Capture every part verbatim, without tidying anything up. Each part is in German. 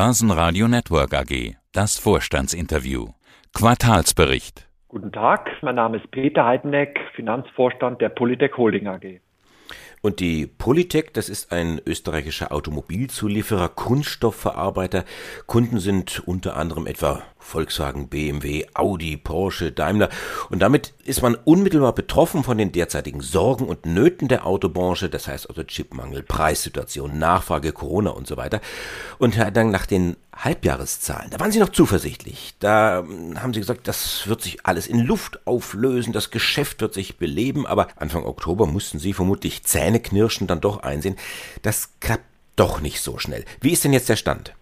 Börsenradio Network A G. Das Vorstandsinterview. Quartalsbericht. Guten Tag, mein Name ist Peter Heidenick, Finanzvorstand der Polytec Holding A G. Und die Polytec, das ist ein österreichischer Automobilzulieferer, Kunststoffverarbeiter. Kunden sind unter anderem etwa Volkswagen, B M W, Audi, Porsche, Daimler. Und damit ist man unmittelbar betroffen von den derzeitigen Sorgen und Nöten der Autobranche, das heißt also Chipmangel, Preissituation, Nachfrage, Corona und so weiter. Und dann nach den Halbjahreszahlen, da waren Sie noch zuversichtlich. Da haben Sie gesagt, das wird sich alles in Luft auflösen, das Geschäft wird sich beleben. Aber Anfang Oktober mussten Sie vermutlich zähneknirschend dann doch einsehen, das klappt doch nicht so schnell. Wie ist denn jetzt der Stand?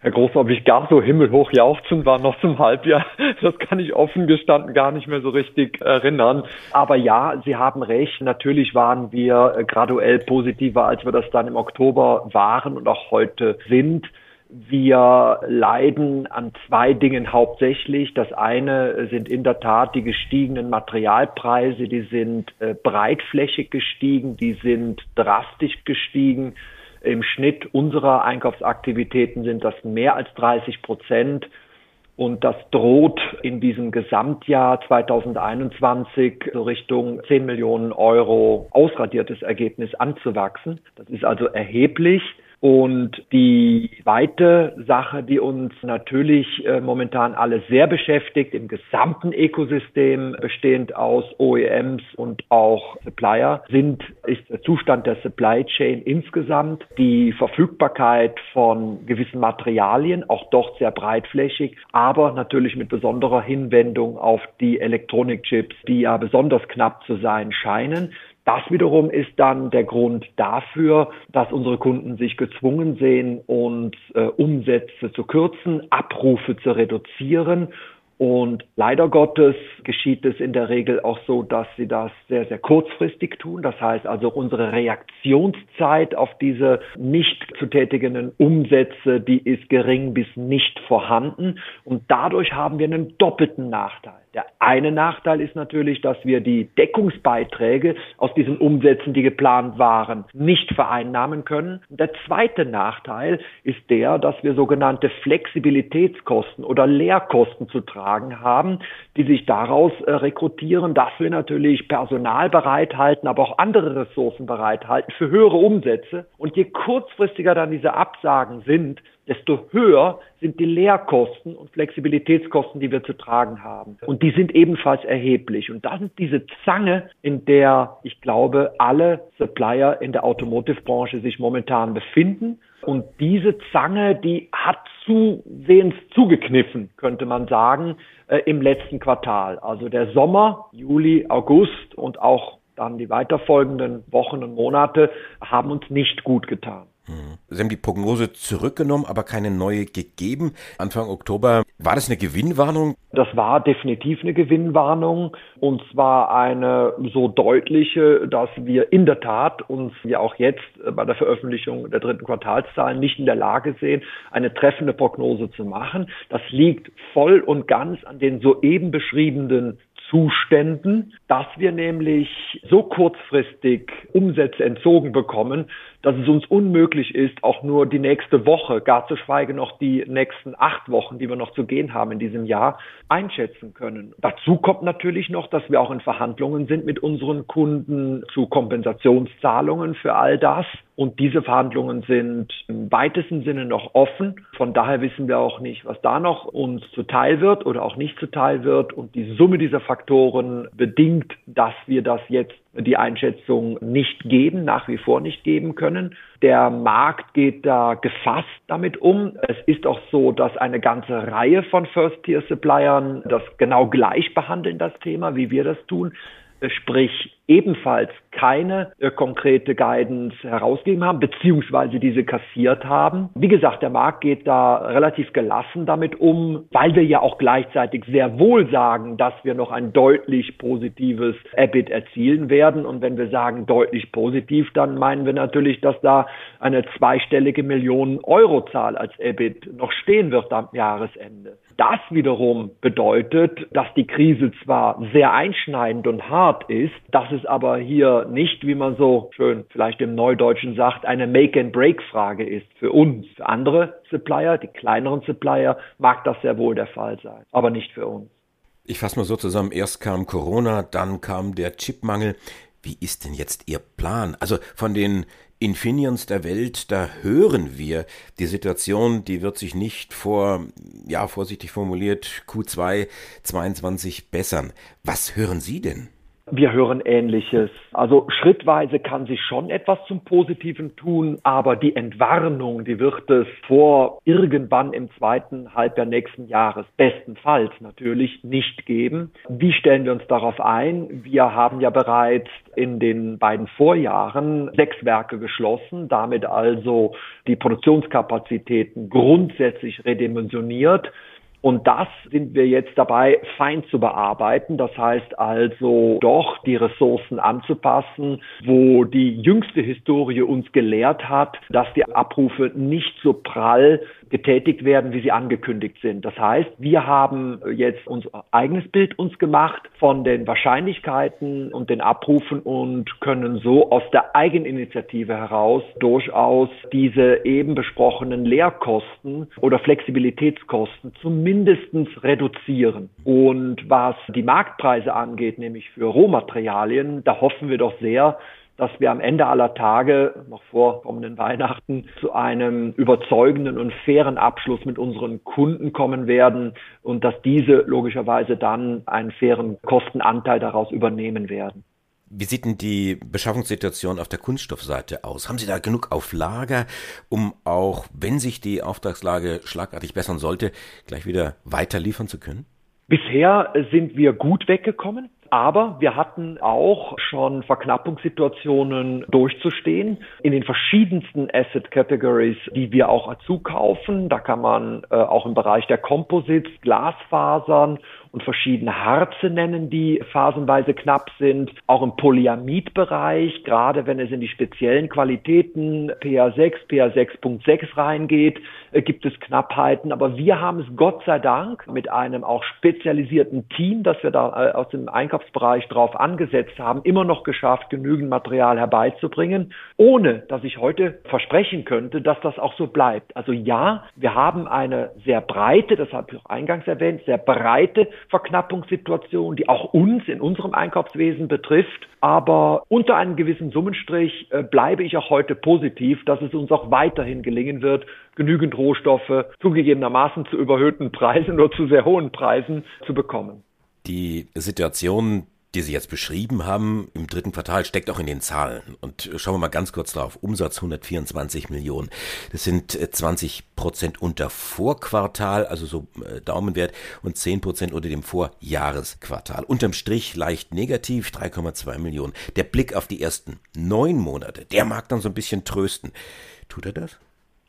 Herr Groß, ob ich gar so himmelhoch jauchzend war noch zum Halbjahr, das kann ich offen gestanden gar nicht mehr so richtig erinnern. Aber ja, Sie haben recht, natürlich waren wir graduell positiver, als wir das dann im Oktober waren und auch heute sind. Wir leiden an zwei Dingen hauptsächlich. Das eine sind in der Tat die gestiegenen Materialpreise, die sind breitflächig gestiegen, die sind drastisch gestiegen. Im Schnitt unserer Einkaufsaktivitäten sind das mehr als dreißig Prozent und das droht in diesem Gesamtjahr zweitausendeinundzwanzig so Richtung zehn Millionen Euro ausradiertes Ergebnis anzuwachsen. Das ist also erheblich. Und die zweite Sache, die uns natürlich äh, momentan alle sehr beschäftigt, im gesamten Ökosystem bestehend aus O E Ms und auch Supplier, sind, ist der Zustand der Supply Chain insgesamt, die Verfügbarkeit von gewissen Materialien, auch dort sehr breitflächig, aber natürlich mit besonderer Hinwendung auf die Elektronikchips, die ja besonders knapp zu sein scheinen. Das wiederum ist dann der Grund dafür, dass unsere Kunden sich gezwungen sehen, uns äh, Umsätze zu kürzen, Abrufe zu reduzieren. Und leider Gottes geschieht es in der Regel auch so, dass sie das sehr, sehr kurzfristig tun. Das heißt also, unsere Reaktionszeit auf diese nicht zu tätigenden Umsätze, die ist gering bis nicht vorhanden. Und dadurch haben wir einen doppelten Nachteil. Der eine Nachteil ist natürlich, dass wir die Deckungsbeiträge aus diesen Umsätzen, die geplant waren, nicht vereinnahmen können. Und der zweite Nachteil ist der, dass wir sogenannte Flexibilitätskosten oder Leerkosten zu tragen haben, die sich daraus äh, rekrutieren, dass wir natürlich Personal bereithalten, aber auch andere Ressourcen bereithalten für höhere Umsätze. Und je kurzfristiger dann diese Absagen sind, desto höher sind die Leerkosten und Flexibilitätskosten, die wir zu tragen haben. Und die sind ebenfalls erheblich. Und das ist diese Zange, in der, ich glaube, alle Supplier in der Automotive-Branche sich momentan befinden. Und diese Zange, die hat zusehends zugekniffen, könnte man sagen, äh, im letzten Quartal. Also der Sommer, Juli, August und auch dann die weiterfolgenden Wochen und Monate haben uns nicht gut getan. Sie haben die Prognose zurückgenommen, aber keine neue gegeben. Anfang Oktober, war das eine Gewinnwarnung? Das war definitiv eine Gewinnwarnung und zwar eine so deutliche, dass wir in der Tat uns ja auch jetzt bei der Veröffentlichung der dritten Quartalszahlen nicht in der Lage sehen, eine treffende Prognose zu machen. Das liegt voll und ganz an den soeben beschriebenen Zuständen, dass wir nämlich so kurzfristig Umsätze entzogen bekommen, dass es uns unmöglich ist, auch nur die nächste Woche, gar zu schweigen noch die nächsten acht Wochen, die wir noch zu gehen haben in diesem Jahr, einschätzen können. Dazu kommt natürlich noch, dass wir auch in Verhandlungen sind mit unseren Kunden zu Kompensationszahlungen für all das. Und diese Verhandlungen sind im weitesten Sinne noch offen. Von daher wissen wir auch nicht, was da noch uns zuteil wird oder auch nicht zuteil wird. Und die Summe dieser Faktoren bedingt, dass wir das jetzt, die Einschätzung nicht geben, nach wie vor nicht geben können. Der Markt geht da gefasst damit um. Es ist auch so, dass eine ganze Reihe von First-Tier-Suppliern das genau gleich behandeln, das Thema, wie wir das tun. Sprich, ebenfalls keine äh, konkrete Guidance herausgegeben haben, beziehungsweise diese kassiert haben. Wie gesagt, der Markt geht da relativ gelassen damit um, weil wir ja auch gleichzeitig sehr wohl sagen, dass wir noch ein deutlich positives EBIT erzielen werden. Und wenn wir sagen deutlich positiv, dann meinen wir natürlich, dass da eine zweistellige Millionen-Euro-Zahl als EBIT noch stehen wird am Jahresende. Das wiederum bedeutet, dass die Krise zwar sehr einschneidend und hart ist, dass es aber hier nicht, wie man so schön vielleicht im Neudeutschen sagt, eine Make-and-Break-Frage ist für uns. Für andere Supplier, die kleineren Supplier, mag das sehr wohl der Fall sein, aber nicht für uns. Ich fasse mal so zusammen, erst kam Corona, dann kam der Chipmangel. Wie ist denn jetzt Ihr Plan? Also von den Infineons der Welt, da hören wir, die Situation, die wird sich nicht vor, ja vorsichtig formuliert, Q zwei zweiundzwanzig bessern. Was hören Sie denn? Wir hören Ähnliches. Also schrittweise kann sich schon etwas zum Positiven tun, aber die Entwarnung, die wird es vor irgendwann im zweiten Halbjahr nächsten Jahres bestenfalls natürlich nicht geben. Wie stellen wir uns darauf ein? Wir haben ja bereits in den beiden Vorjahren sechs Werke geschlossen, damit also die Produktionskapazitäten grundsätzlich redimensioniert. Und das sind wir jetzt dabei, fein zu bearbeiten. Das heißt also, doch die Ressourcen anzupassen, wo die jüngste Historie uns gelehrt hat, dass die Abrufe nicht so prall getätigt werden, wie sie angekündigt sind. Das heißt, wir haben jetzt unser eigenes Bild uns gemacht von den Wahrscheinlichkeiten und den Abrufen und können so aus der Eigeninitiative heraus durchaus diese eben besprochenen Leerkosten oder Flexibilitätskosten zumindest mindestens reduzieren. Und was die Marktpreise angeht, nämlich für Rohmaterialien, da hoffen wir doch sehr, dass wir am Ende aller Tage, noch vor kommenden Weihnachten, zu einem überzeugenden und fairen Abschluss mit unseren Kunden kommen werden und dass diese logischerweise dann einen fairen Kostenanteil daraus übernehmen werden. Wie sieht denn die Beschaffungssituation auf der Kunststoffseite aus? Haben Sie da genug auf Lager, um auch, wenn sich die Auftragslage schlagartig bessern sollte, gleich wieder weiter liefern zu können? Bisher sind wir gut weggekommen, aber wir hatten auch schon Verknappungssituationen durchzustehen in den verschiedensten Asset Categories, die wir auch zukaufen. Da kann man äh, auch im Bereich der Composites, Glasfasern und verschiedene Harze nennen, die phasenweise knapp sind. Auch im Polyamid-Bereich, gerade wenn es in die speziellen Qualitäten P A sechs, P A sechs Punkt sechs reingeht, gibt es Knappheiten. Aber wir haben es Gott sei Dank mit einem auch spezialisierten Team, das wir da aus dem Einkaufsbereich drauf angesetzt haben, immer noch geschafft, genügend Material herbeizubringen, ohne dass ich heute versprechen könnte, dass das auch so bleibt. Also ja, wir haben eine sehr breite, das habe ich auch eingangs erwähnt, sehr breite Verknappungssituation, die auch uns in unserem Einkaufswesen betrifft. Aber unter einem gewissen Summenstrich äh, bleibe ich auch heute positiv, dass es uns auch weiterhin gelingen wird, genügend Rohstoffe zugegebenermaßen zu überhöhten Preisen oder zu sehr hohen Preisen zu bekommen. Die Situation, die Sie jetzt beschrieben haben, im dritten Quartal steckt auch in den Zahlen. Und schauen wir mal ganz kurz drauf. Umsatz hundertvierundzwanzig Millionen. Das sind zwanzig Prozent unter Vorquartal, also so Daumenwert, und zehn Prozent unter dem Vorjahresquartal. Unterm Strich leicht negativ, drei Komma zwei Millionen. Der Blick auf die ersten neun Monate, der mag dann so ein bisschen trösten. Tut er das?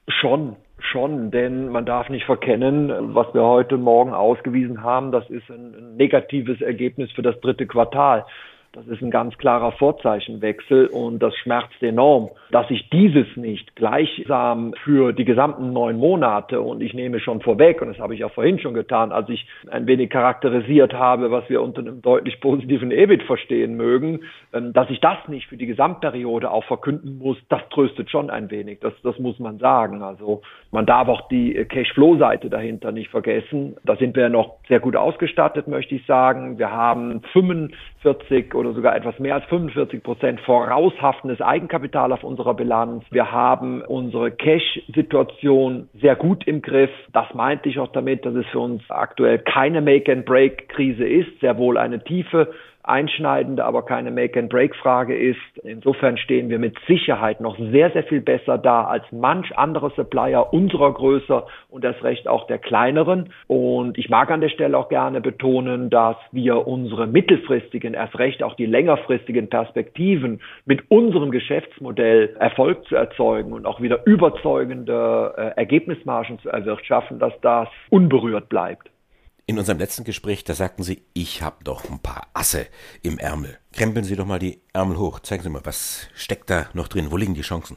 Schon. Schon, denn man darf nicht verkennen, was wir heute Morgen ausgewiesen haben, das ist ein negatives Ergebnis für das dritte Quartal. Das ist ein ganz klarer Vorzeichenwechsel und das schmerzt enorm, dass ich dieses nicht gleichsam für die gesamten neun Monate, und ich nehme schon vorweg, und das habe ich auch vorhin schon getan, als ich ein wenig charakterisiert habe, was wir unter einem deutlich positiven E B I T verstehen mögen, dass ich das nicht für die Gesamtperiode auch verkünden muss, das tröstet schon ein wenig, das, das muss man sagen. Also man darf auch die Cashflow-Seite dahinter nicht vergessen, da sind wir ja noch sehr gut ausgestattet, möchte ich sagen. Wir haben fünfundvierzig oder sogar etwas mehr als fünfundvierzig Prozent voraushaftendes Eigenkapital auf unserer Bilanz. Wir haben unsere Cash-Situation sehr gut im Griff. Das meinte ich auch damit, dass es für uns aktuell keine Make-and-Break-Krise ist, sehr wohl eine tiefe, einschneidende, aber keine Make-and-Break-Frage ist. Insofern stehen wir mit Sicherheit noch sehr, sehr viel besser da als manch andere Supplier unserer Größe und erst recht auch der kleineren. Und ich mag an der Stelle auch gerne betonen, dass wir unsere mittelfristigen, erst recht auch die längerfristigen Perspektiven mit unserem Geschäftsmodell Erfolg zu erzeugen und auch wieder überzeugende äh, Ergebnismargen zu erwirtschaften, dass das unberührt bleibt. In unserem letzten Gespräch, da sagten Sie, ich habe doch ein paar Asse im Ärmel. Krempeln Sie doch mal die Ärmel hoch. Zeigen Sie mal, was steckt da noch drin? Wo liegen die Chancen?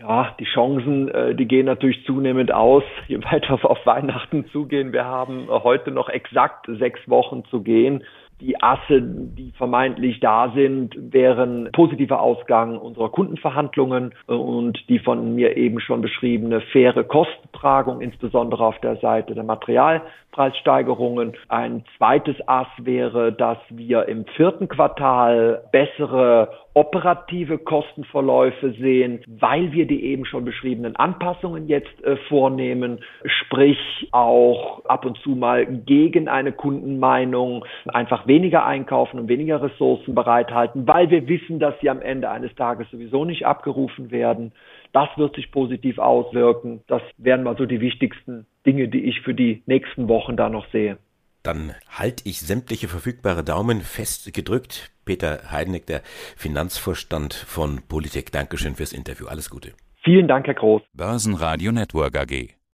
Ja, die Chancen, die gehen natürlich zunehmend aus, je weiter wir auf Weihnachten zugehen. Wir haben heute noch exakt sechs Wochen zu gehen. Die Asse, die vermeintlich da sind, wären positiver Ausgang unserer Kundenverhandlungen und die von mir eben schon beschriebene faire Kostentragung, insbesondere auf der Seite der Materialpreissteigerungen. Ein zweites Ass wäre, dass wir im vierten Quartal bessere operative Kostenverläufe sehen, weil wir die eben schon beschriebenen Anpassungen jetzt äh, vornehmen, sprich auch ab und zu mal gegen eine Kundenmeinung einfach weniger einkaufen und weniger Ressourcen bereithalten, weil wir wissen, dass sie am Ende eines Tages sowieso nicht abgerufen werden. Das wird sich positiv auswirken. Das wären mal so die wichtigsten Dinge, die ich für die nächsten Wochen da noch sehe. Dann halte ich sämtliche verfügbare Daumen fest gedrückt. Peter Heidenick, der Finanzvorstand von Polytec. Dankeschön fürs Interview. Alles Gute. Vielen Dank, Herr Groß. Börsenradio Network A G.